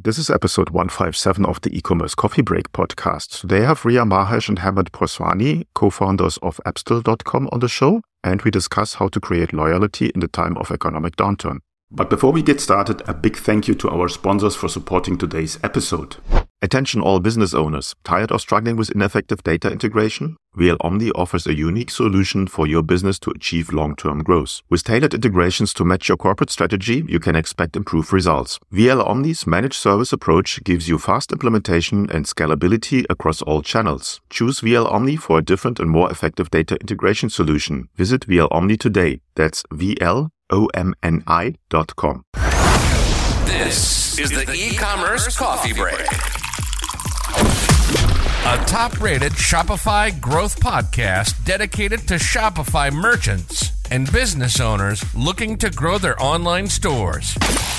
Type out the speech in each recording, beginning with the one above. This is episode 157 of the E-Commerce Coffee Break Podcast. Today I have Ria Mahesh and Hemant Purswani, co-founders of Appstle.com, on the show, and we discuss how to create loyalty in the time of economic downturn. But before we get started, a big thank you to our sponsors for supporting today's episode. Attention all business owners. Tired of struggling with ineffective data integration? VL Omni offers a unique solution for your business to achieve long-term growth. With tailored integrations to match your corporate strategy, you can expect improved results. VL Omni's managed service approach gives you fast implementation and scalability across all channels. Choose VL Omni for a different and more effective data integration solution. Visit VL Omni today. That's VLOMNI.com. This is the E-Commerce Coffee Break. A top-rated Shopify growth podcast dedicated to Shopify merchants and business owners looking to grow their online stores.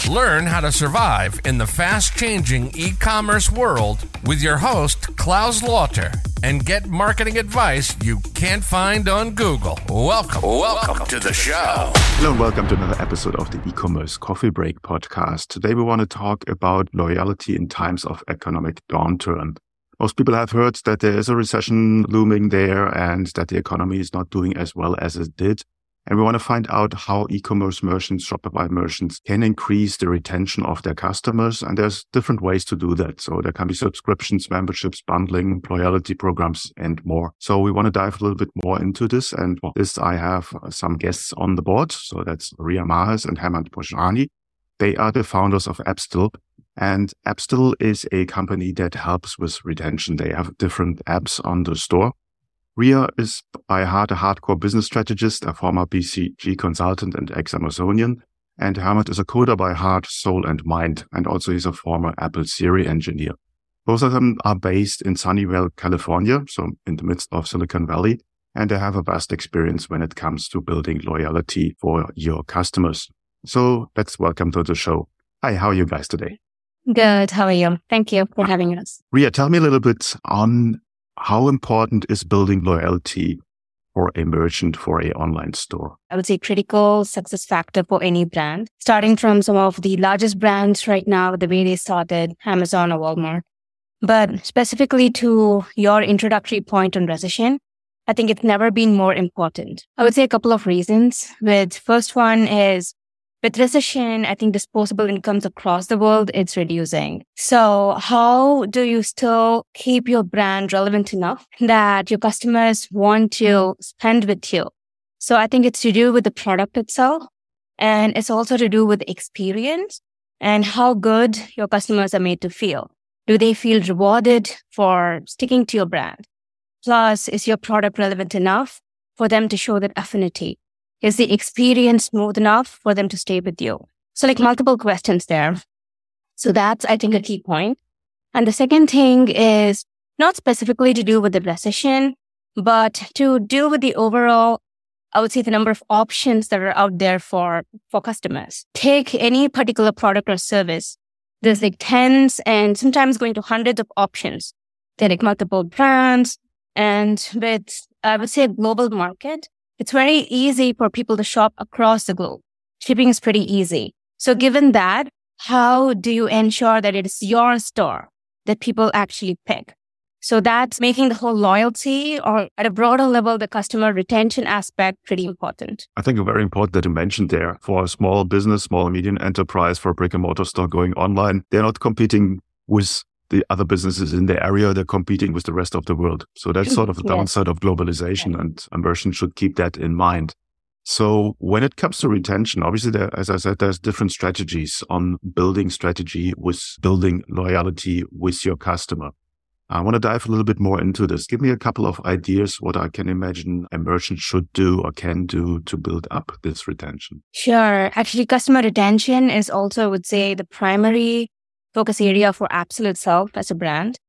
Learn how to survive in the fast-changing e-commerce world with your host, Klaus Lauter, and get marketing advice you can't find on Google. Welcome to the show. Hello and welcome to another episode of the E-Commerce Coffee Break Podcast. Today we want to talk about loyalty in times of economic downturn. Most people have heard that there is a recession looming there and that the economy is not doing as well as it did. And we want to find out how e-commerce merchants, Shopify merchants, can increase the retention of their customers. And there's different ways to do that. So there can be subscriptions, memberships, bundling, loyalty programs, and more. So we want to dive a little bit more into this. And for this, I have some guests on the board. So that's Ria Mahesh and Hemant Purswani. They are the founders of Appstle. And Appstle is a company that helps with retention. They have different apps on the store. Ria is by heart a hardcore business strategist, a former BCG consultant and ex-Amazonian. And Hemant is a coder by heart, soul, and mind. And also he's a former Apple Siri engineer. Both of them are based in Sunnyvale, California, so in the midst of Silicon Valley. And they have a vast experience when it comes to building loyalty for your customers. So let's welcome to the show. Hi, how are you guys today? Good. How are you? Thank you for having us. Ria, tell me a little bit on how important is building loyalty for a merchant, for an online store? I would say critical success factor for any brand, starting from some of the largest brands right now, the way they started, Amazon or Walmart. But specifically to your introductory point on recession, I think it's never been more important. I would say a couple of reasons. With first one is, with recession, I think disposable incomes across the world, it's reducing. So how do you still keep your brand relevant enough that your customers want to spend with you? So I think it's to do with the product itself, and it's also to do with experience and how good your customers are made to feel. Do they feel rewarded for sticking to your brand? Plus, is your product relevant enough for them to show that affinity? Is the experience smooth enough for them to stay with you? So like multiple questions there. So that's, I think, a key point. And the second thing is not specifically to do with the recession, but to do with the overall, I would say, the number of options that are out there for customers. Take any particular product or service. There's like tens and sometimes going to hundreds of options. They're like multiple brands. And with, I would say, a global market, it's very easy for people to shop across the globe. Shipping is pretty easy. So given that, how do you ensure that it is your store that people actually pick? So that's making the whole loyalty, or at a broader level, the customer retention aspect, pretty important. I think very important that you mentioned there. For a small business, small and medium enterprise, for a brick and mortar store going online, they're not competing with the other businesses in the area. They're competing with the rest of the world. So that's sort of the downside of globalization, and a merchant should keep that in mind. So when it comes to retention, obviously, there, as I said, there's different strategies on building strategy with building loyalty with your customer. I want to dive a little bit more into this. Give me a couple of ideas what I can imagine a merchant should do or can do to build up this retention. Sure. Actually, customer retention is also, I would say, the primary focus area for Appstle itself as a brand.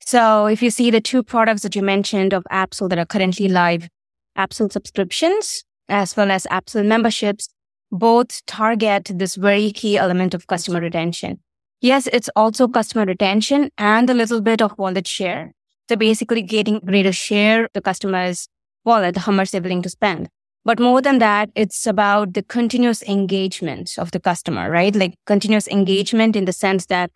So if you see the two products that you mentioned of Appstle that are currently live, Appstle subscriptions as well as Appstle memberships, both target this very key element of customer retention. Yes, it's also customer retention and a little bit of wallet share. So basically getting greater share of the customer's wallet, how much they're willing to spend. But more than that, it's about the continuous engagement of the customer, right? Like continuous engagement in the sense that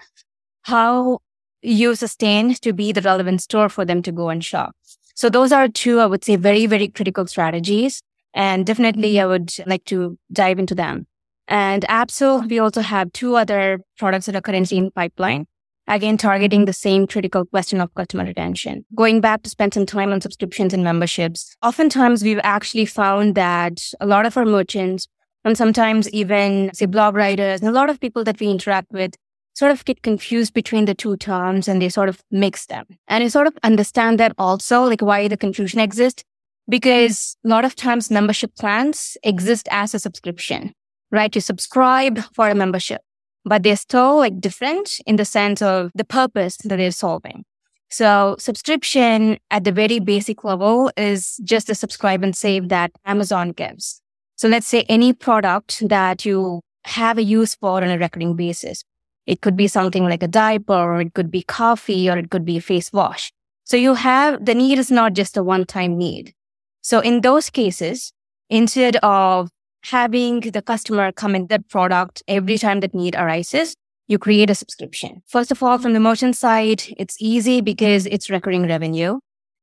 how you sustain to be the relevant store for them to go and shop. So those are two, I would say, very, very critical strategies. And definitely I would like to dive into them. And Appstle, we also have two other products that are currently in pipeline. Again, targeting the same critical question of customer retention. Going back to spend some time on subscriptions and memberships. Oftentimes, we've actually found that a lot of our merchants and sometimes even, say, blog writers, and a lot of people that we interact with sort of get confused between the two terms and they sort of mix them. And I sort of understand that also, like why the confusion exists, because a lot of times membership plans exist as a subscription, right? You subscribe for a membership. But they're still like different in the sense of the purpose that they're solving. So subscription at the very basic level is just a subscribe and save that Amazon gives. So let's say any product that you have a use for on a recurring basis. It could be something like a diaper, or it could be coffee, or it could be a face wash. So you have, the need is not just a one-time need. So in those cases, instead of having the customer come in that product every time that need arises, you create a subscription. First of all, from the merchant side, it's easy because it's recurring revenue,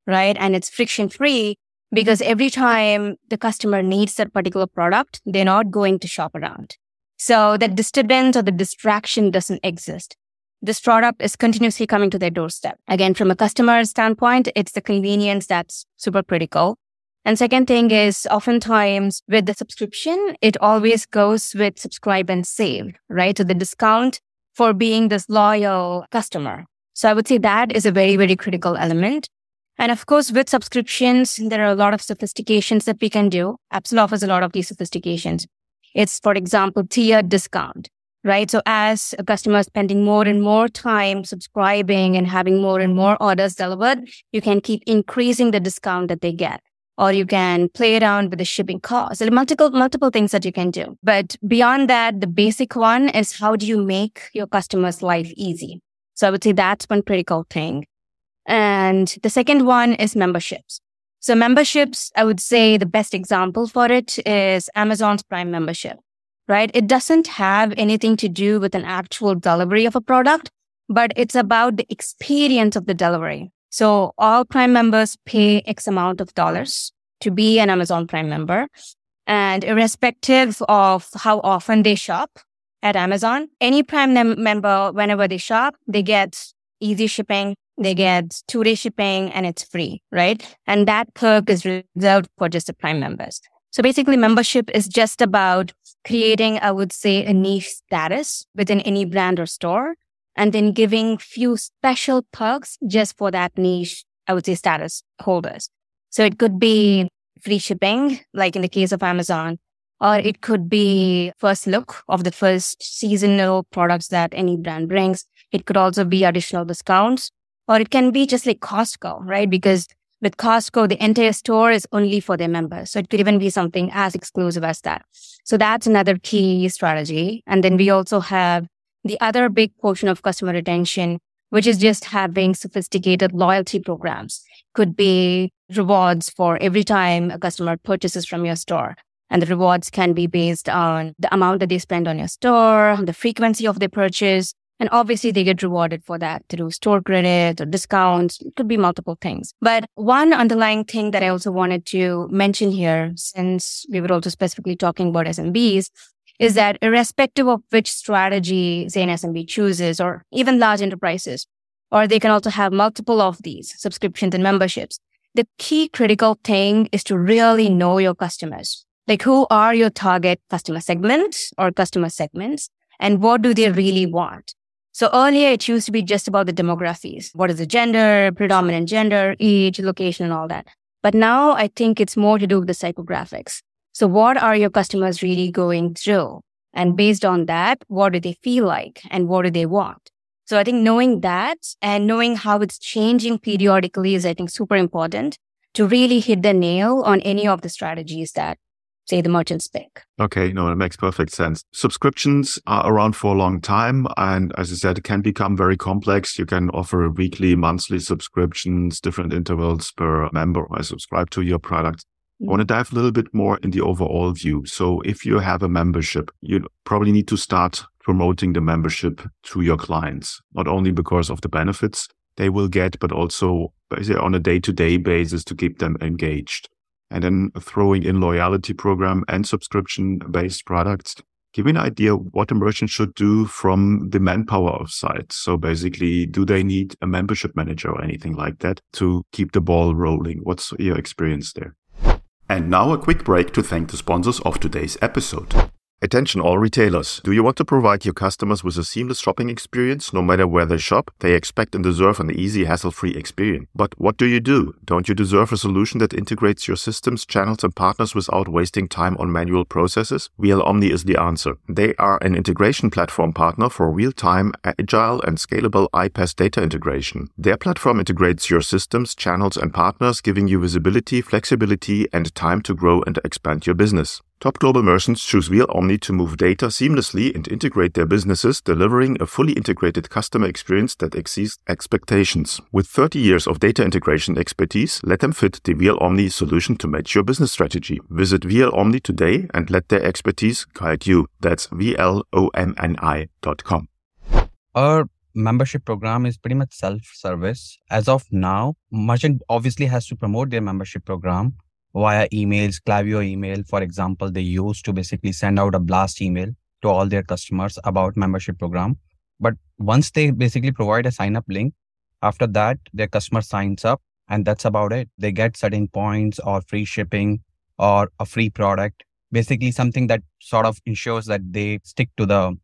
right? And it's friction-free because every time the customer needs that particular product, they're not going to shop around. So that disturbance or the distraction doesn't exist. This product is continuously coming to their doorstep. Again, from a customer standpoint, it's the convenience that's super critical. And second thing is oftentimes with the subscription, it always goes with subscribe and save, right? So the discount for being this loyal customer. So I would say that is a very, very critical element. And of course, with subscriptions, there are a lot of sophistications that we can do. Appstle offers a lot of these sophistications. It's, for example, tiered discount, right? So as a customer is spending more and more time subscribing and having more and more orders delivered, you can keep increasing the discount that they get. Or you can play around with the shipping costs. There are multiple things that you can do. But beyond that, the basic one is how do you make your customer's life easy? So I would say that's one critical thing. And the second one is memberships. So memberships, I would say the best example for it is Amazon's Prime membership, right? It doesn't have anything to do with an actual delivery of a product, but it's about the experience of the delivery. So all Prime members pay X amount of dollars to be an Amazon Prime member. And irrespective of how often they shop at Amazon, any Prime member, whenever they shop, they get easy shipping, they get 2-day shipping, and it's free, right? And that perk is reserved for just the Prime members. So basically, membership is just about creating, I would say, a niche status within any brand or store. And then giving few special perks just for that niche, I would say, status holders. So it could be free shipping, like in the case of Amazon, or it could be first look of the first seasonal products that any brand brings. It could also be additional discounts, or it can be just like Costco, right? Because with Costco, the entire store is only for their members. So it could even be something as exclusive as that. So that's another key strategy. And then we also have the other big portion of customer retention, which is just having sophisticated loyalty programs, could be rewards for every time a customer purchases from your store. And the rewards can be based on the amount that they spend on your store, the frequency of their purchase. And obviously, they get rewarded for that through store credits or discounts. It could be multiple things. But one underlying thing that I also wanted to mention here, since we were also specifically talking about SMBs, is that irrespective of which strategy, say, an SMB chooses, or even large enterprises, or they can also have multiple of these subscriptions and memberships, the key critical thing is to really know your customers. Like, who are your target customer segments or customer segments, and what do they really want? So earlier, it used to be just about the demographics. What is the gender, predominant gender, age, location, and all that. But now I think it's more to do with the psychographics. So what are your customers really going through? And based on that, what do they feel like and what do they want? So I think knowing that and knowing how it's changing periodically is, I think, super important to really hit the nail on any of the strategies that, say, the merchants pick. Okay, no, it makes perfect sense. Subscriptions are around for a long time. And as I said, it can become very complex. You can offer weekly, monthly subscriptions, different intervals per member or subscribe to your product. I want to dive a little bit more in the overall view. So if you have a membership, you probably need to start promoting the membership to your clients, not only because of the benefits they will get, but also basically on a day-to-day basis to keep them engaged. And then throwing in loyalty program and subscription-based products. Give me an idea what a merchant should do from the manpower side. So basically, do they need a membership manager or anything like that to keep the ball rolling? What's your experience there? And now a quick break to thank the sponsors of today's episode. Attention all retailers. Do you want to provide your customers with a seamless shopping experience? No matter where they shop, they expect and deserve an easy, hassle-free experience. But what do you do? Don't you deserve a solution that integrates your systems, channels, and partners without wasting time on manual processes? VL Omni is the answer. They are an integration platform partner for real-time, agile, and scalable iPaaS data integration. Their platform integrates your systems, channels, and partners, giving you visibility, flexibility, and time to grow and expand your business. Top global merchants choose VL Omni to move data seamlessly and integrate their businesses, delivering a fully integrated customer experience that exceeds expectations. With 30 years of data integration expertise, let them fit the VL Omni solution to match your business strategy. Visit VL Omni today and let their expertise guide you. That's VLOMNI.com. Our membership program is pretty much self-service. As of now, merchant obviously has to promote their membership program via emails. Klaviyo email, for example, they use to basically send out a blast email to all their customers about membership program. But once they basically provide a sign-up link, after that, their customer signs up and that's about it. They get certain points or free shipping or a free product, basically something that sort of ensures that they stick to the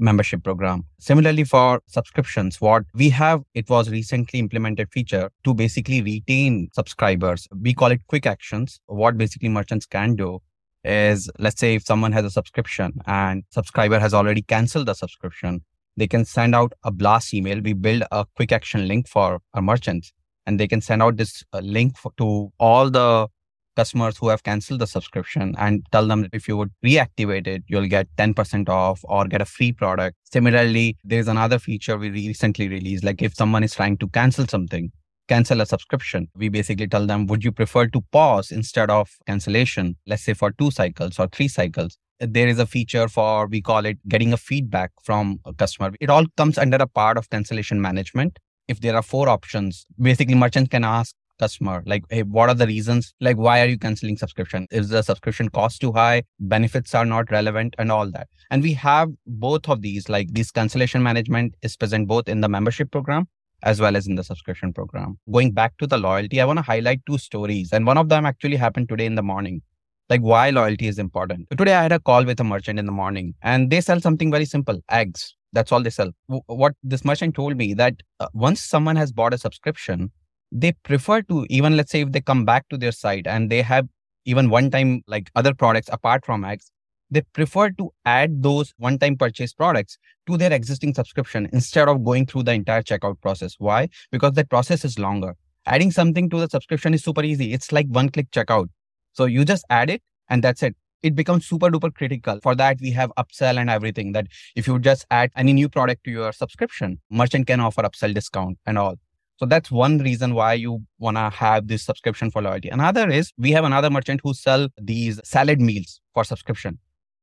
membership program. Similarly, for subscriptions, what we have, it was recently implemented feature to basically retain subscribers. We call it quick actions. What basically merchants can do is, let's say if someone has a subscription and subscriber has already canceled the subscription, they can send out a blast email. We build a quick action link for our merchants and they can send out this link to all the customers who have canceled the subscription and tell them if you would reactivate it, you'll get 10% off or get a free product. Similarly, there's another feature we recently released, like if someone is trying to cancel something, cancel a subscription, we basically tell them, would you prefer to pause instead of cancellation, let's say for 2 cycles or 3 cycles. There is a feature for, we call it getting a feedback from a customer. It all comes under a part of cancellation management. If there are 4 options, basically merchants can ask customer, like, hey, what are the reasons? Like, why are you canceling subscription? Is the subscription cost too high? Benefits are not relevant and all that. And we have both of these, like this cancellation management is present both in the membership program as well as in the subscription program. Going back to the loyalty, I want to highlight 2 stories. And one of them actually happened today in the morning, like why loyalty is important. Today I had a call with a merchant in the morning and they sell something very simple, eggs. That's all they sell. What this merchant told me that once someone has bought a subscription, they prefer to, even let's say if they come back to their site and they have even one time like other products apart from eggs, they prefer to add those one-time purchase products to their existing subscription instead of going through the entire checkout process. Why? Because that process is longer. Adding something to the subscription is super easy. It's like one-click checkout. So you just add it and that's it. It becomes super duper critical. For that, we have upsell and everything that if you just add any new product to your subscription, merchant can offer upsell discount and all. So that's one reason why you want to have this subscription for loyalty. Another is we have another merchant who sell these salad meals for subscription.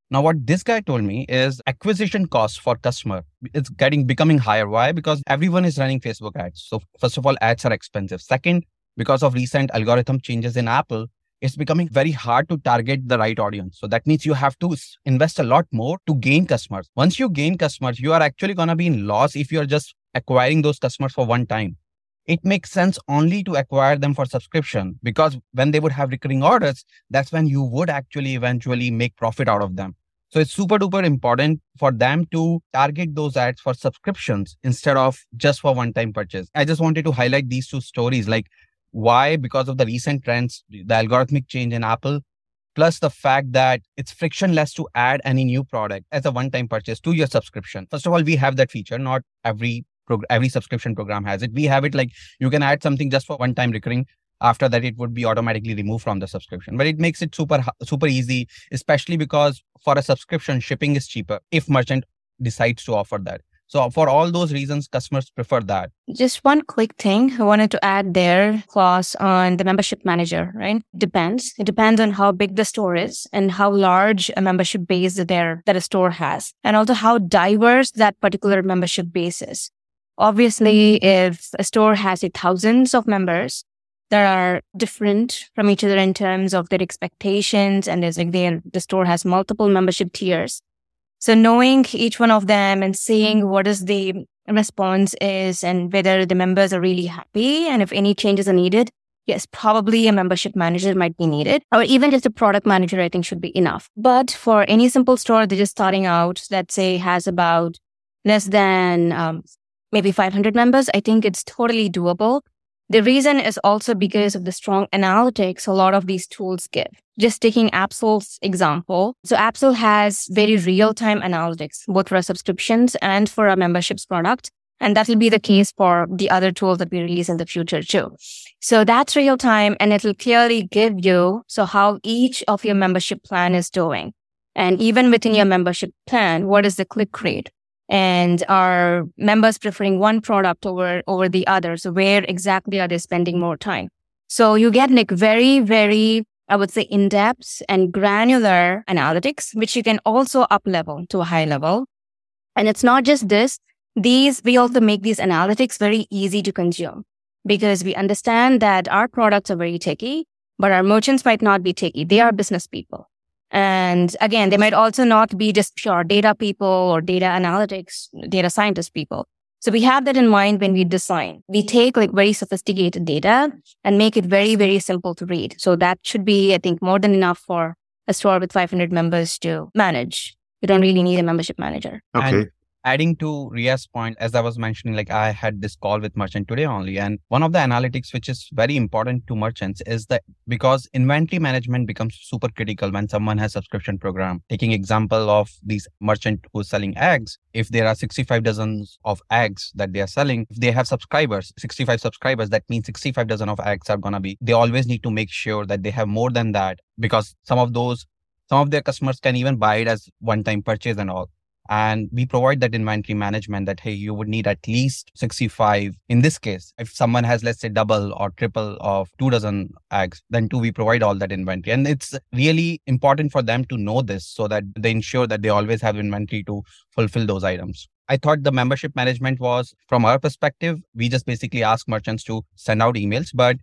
Now, what this guy told me is acquisition costs for customer. It's becoming higher. Why? Because everyone is running Facebook ads. So first of all, ads are expensive. Second, because of recent algorithm changes in Apple, it's becoming very hard to target the right audience. So that means you have to invest a lot more to gain customers. Once you gain customers, you are actually going to be in loss if you're just acquiring those customers for one time. It makes sense only to acquire them for subscription because when they would have recurring orders, that's when you would actually eventually make profit out of them. So it's super duper important for them to target those ads for subscriptions instead of just for one-time purchase. I just wanted to highlight these 2 stories, like why, because of the recent trends, the algorithmic change in Apple, plus the fact that it's frictionless to add any new product as a one-time purchase to your subscription. First of all, we have that feature. Not every subscription program has it. We have it like you can add something just for one time recurring. After that, it would be automatically removed from the subscription. But it makes it super easy, especially because for a subscription, shipping is cheaper if merchant decides to offer that. So for all those reasons, customers prefer that. Just one quick thing I wanted to add there, Klaus, on the membership manager, right? Depends. It depends on how big the store is and how large a membership base that a store has, and also how diverse that particular membership base is. Obviously, if a store has thousands of members, that are different from each other in terms of their expectations, and there's the store has multiple membership tiers. So knowing each one of them and seeing what is the response is and whether the members are really happy and if any changes are needed, yes, probably a membership manager might be needed, or even just a product manager, I think, should be enough. But for any simple store they're just starting out, let's say has about less than maybe 500 members, I think it's totally doable. The reason is also because of the strong analytics a lot of these tools give. Just taking Appstle's example. So Appstle has very real-time analytics, both for our subscriptions and for our memberships product. And that will be the case for the other tools that we release in the future too. So that's real-time, and it will clearly give you how each of your membership plan is doing. And even within your membership plan, what is the click rate? And are members preferring one product over the other? So where exactly are they spending more time? So you get very, very, I would say, in-depth and granular analytics, which you can also up-level to a high level. And it's not just this. We also make these analytics very easy to consume because we understand that our products are very techy, but our merchants might not be techy. They are business people. And again, they might also not be just pure data people or data analytics, data scientist people. So we have that in mind when we design. We take very sophisticated data and make it very, very simple to read. So that should be, I think, more than enough for a store with 500 members to manage. You don't really need a membership manager. Okay. And adding to Ria's point, as I was mentioning, I had this call with merchant today only. And one of the analytics, which is very important to merchants, is that because inventory management becomes super critical when someone has subscription program. Taking example of these merchant who's selling eggs, if there are 65 dozens of eggs that they are selling, if they have subscribers, 65 subscribers, that means 65 dozen of eggs are going to be, they always need to make sure that they have more than that, because some of their customers can even buy it as one-time purchase and all. And we provide that inventory management that, hey, you would need at least 65. In this case, if someone has, let's say, double or triple of 2 dozen eggs, then we provide all that inventory. And it's really important for them to know this so that they ensure that they always have inventory to fulfill those items. I thought the membership management was, from our perspective, we just basically ask merchants to send out emails. But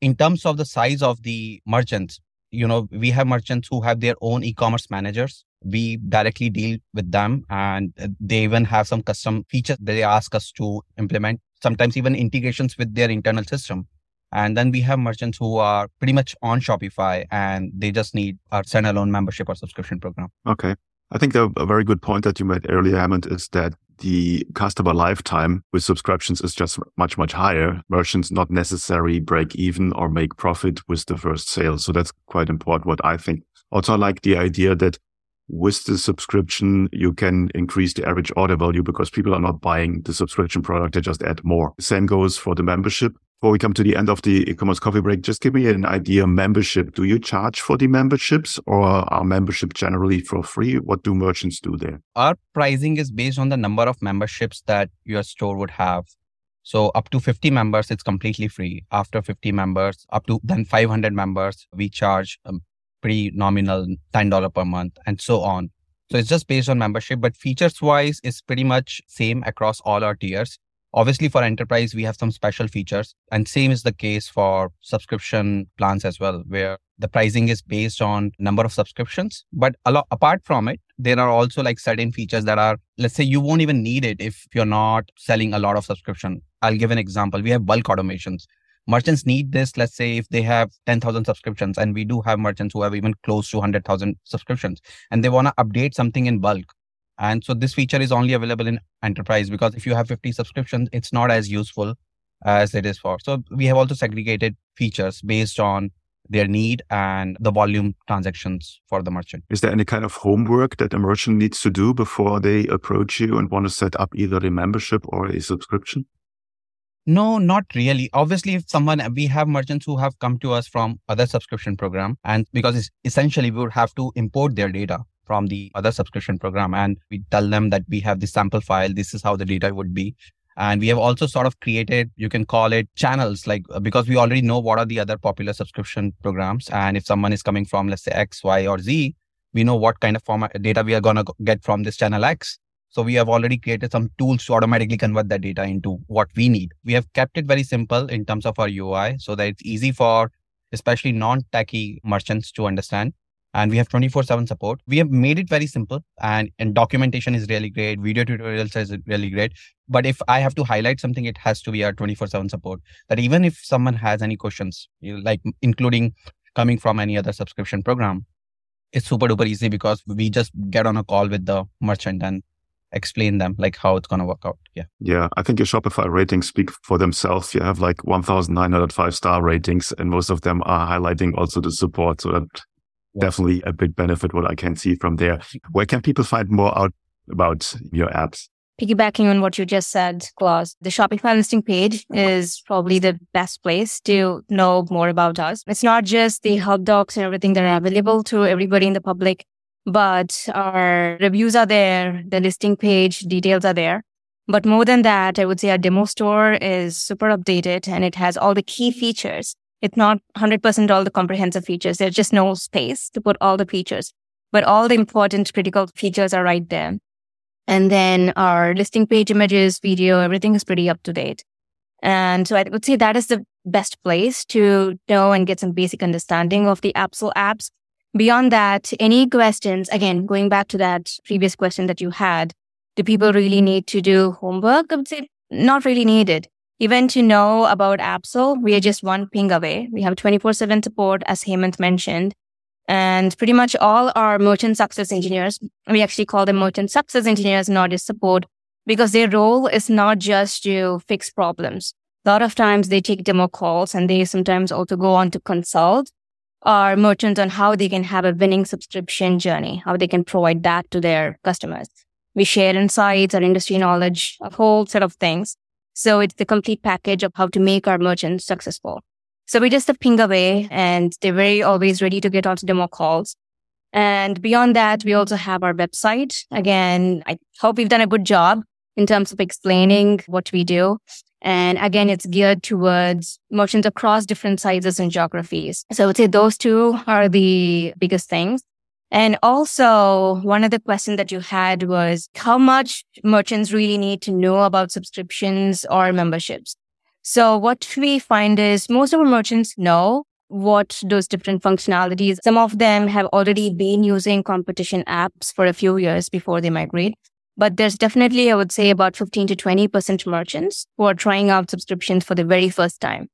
in terms of the size of the merchants, we have merchants who have their own e-commerce managers. We directly deal with them, and they even have some custom features that they ask us to implement, sometimes even integrations with their internal system. And then we have merchants who are pretty much on Shopify and they just need our standalone membership or subscription program. Okay. I think a very good point that you made earlier, Hemant, is that the customer lifetime with subscriptions is just much, much higher. Merchants not necessarily break even or make profit with the first sale. So that's quite important, what I think. Also, I like the idea that with the subscription, you can increase the average order value because people are not buying the subscription product. They just add more. Same goes for the membership. Before we come to the end of the e-commerce coffee break, just give me an idea. Membership. Do you charge for the memberships, or are membership generally for free? What do merchants do there? Our pricing is based on the number of memberships that your store would have. So up to 50 members, it's completely free. After 50 members, up to then 500 members, we charge pretty nominal $10 per month and so on. So it's just based on membership, but features wise, it's pretty much same across all our tiers. Obviously for enterprise, we have some special features, and same is the case for subscription plans as well, where the pricing is based on number of subscriptions. But apart from it, there are also certain features that are, let's say, you won't even need it if you're not selling a lot of subscription. I'll give an example. We have bulk automations. Merchants need this, let's say, if they have 10,000 subscriptions, and we do have merchants who have even close to 100,000 subscriptions, and they want to update something in bulk. And so this feature is only available in enterprise, because if you have 50 subscriptions, it's not as useful as it is for. So we have also segregated features based on their need and the volume transactions for the merchant. Is there any kind of homework that a merchant needs to do before they approach you and want to set up either a membership or a subscription? No, not really. Obviously, we have merchants who have come to us from other subscription program, and because essentially we would have to import their data. from the other subscription program. And we tell them that we have the sample file. This is how the data would be. And we have also sort of created, you can call it channels, like, because we already know what are the other popular subscription programs. And if someone is coming from, let's say, X, Y, or Z, we know what kind of format data we are going to get from this channel X. So we have already created some tools to automatically convert that data into what we need. We have kept it very simple in terms of our UI so that it's easy for especially non-techy merchants to understand. And we have 24/7 support. We have made it very simple, and documentation is really great. Video tutorials is really great. But if I have to highlight something, it has to be our 24/7 support. That even if someone has any questions, like including coming from any other subscription program, it's super duper easy because we just get on a call with the merchant and explain them like how it's going to work out. Yeah. I think your Shopify ratings speak for themselves. You have like 1,905 star ratings, and most of them are highlighting also the support. So that definitely a big benefit what I can see from there. Where can people find more out about your apps? Piggybacking on what you just said, Klaus, the Shopify listing page is probably the best place to know more about us. It's not just the help docs and everything that are available to everybody in the public, but our reviews are there, the listing page details are there. But more than that, I would say our demo store is super updated and it has all the key features. It's not 100% all the comprehensive features. There's just no space to put all the features, but all the important critical features are right there. And then our listing page images, video, everything is pretty up to date. And so I would say that is the best place to know and get some basic understanding of the Appstle apps. Beyond that, any questions, again, going back to that previous question that you had, do people really need to do homework? I would say not really needed. Even to know about Appstle, we are just one ping away. We have 24/7 support, as Hemant mentioned, and pretty much all our merchant success engineers, we actually call them merchant success engineers, not just support, because their role is not just to fix problems. A lot of times they take demo calls and they sometimes also go on to consult our merchants on how they can have a winning subscription journey, how they can provide that to their customers. We share insights, our industry knowledge, a whole set of things. So it's the complete package of how to make our merchants successful. So we just ping away and they're very always ready to get onto demo calls. And beyond that, we also have our website. Again, I hope we've done a good job in terms of explaining what we do. And again, it's geared towards merchants across different sizes and geographies. So I would say those two are the biggest things. And also, one of the questions that you had was how much merchants really need to know about subscriptions or memberships. So what we find is most of our merchants know what those different functionalities. Some of them have already been using competition apps for a few years before they migrate. But there's definitely, I would say, about 15 to 20% merchants who are trying out subscriptions for the very first time.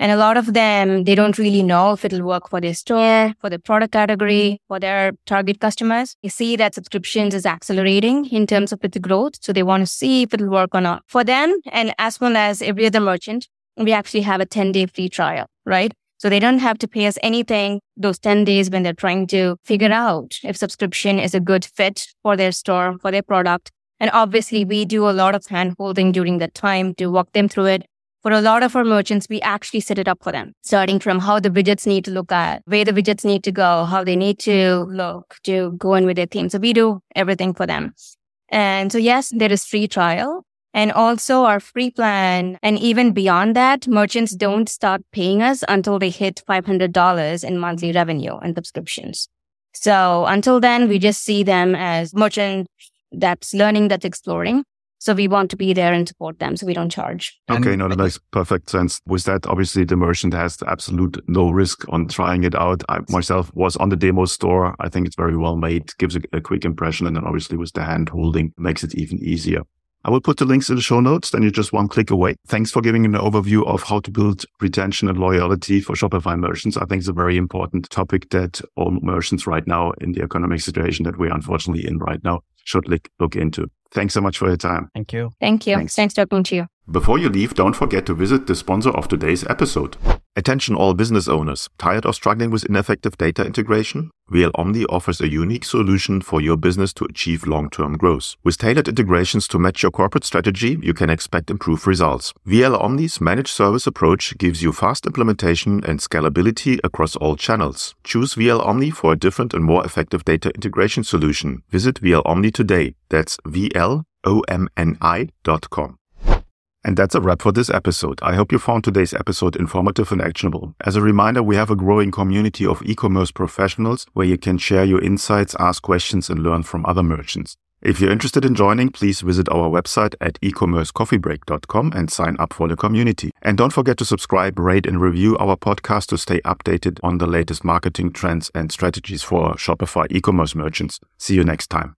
And a lot of them, they don't really know if it'll work for their store, for their product category, for their target customers. They see that subscriptions is accelerating in terms of its growth. So they want to see if it'll work or not for them. And as well as every other merchant, we actually have a 10-day free trial, right? So they don't have to pay us anything those 10 days when they're trying to figure out if subscription is a good fit for their store, for their product. And obviously, we do a lot of hand-holding during that time to walk them through it. For a lot of our merchants, we actually set it up for them, starting from how the widgets need to look at, where the widgets need to go, how they need to look to go in with their theme. So we do everything for them. And so, yes, there is free trial. And also our free plan. And even beyond that, merchants don't start paying us until they hit $500 in monthly revenue and subscriptions. So until then, we just see them as merchant that's learning, that's exploring. So we want to be there and support them. So we don't charge. Okay, no, that makes perfect sense. With that, obviously, the merchant has the absolute no risk on trying it out. I myself was on the demo store. I think it's very well made, gives a quick impression. And then obviously with the hand holding, makes it even easier. I will put the links in the show notes, then you're just one click away. Thanks for giving an overview of how to build retention and loyalty for Shopify merchants. I think it's a very important topic that all merchants right now in the economic situation that we're unfortunately in right now should look into. Thanks so much for your time. Thank you. Thanks talking to you. Before you leave, don't forget to visit the sponsor of today's episode. Attention all business owners, tired of struggling with ineffective data integration? VL Omni offers a unique solution for your business to achieve long-term growth. With tailored integrations to match your corporate strategy, you can expect improved results. VL Omni's managed service approach gives you fast implementation and scalability across all channels. Choose VL Omni for a different and more effective data integration solution. Visit VL Omni today. That's VLOMNI.com. And that's a wrap for this episode. I hope you found today's episode informative and actionable. As a reminder, we have a growing community of e-commerce professionals where you can share your insights, ask questions, and learn from other merchants. If you're interested in joining, please visit our website at ecommercecoffeebreak.com and sign up for the community. And don't forget to subscribe, rate, and review our podcast to stay updated on the latest marketing trends and strategies for Shopify e-commerce merchants. See you next time.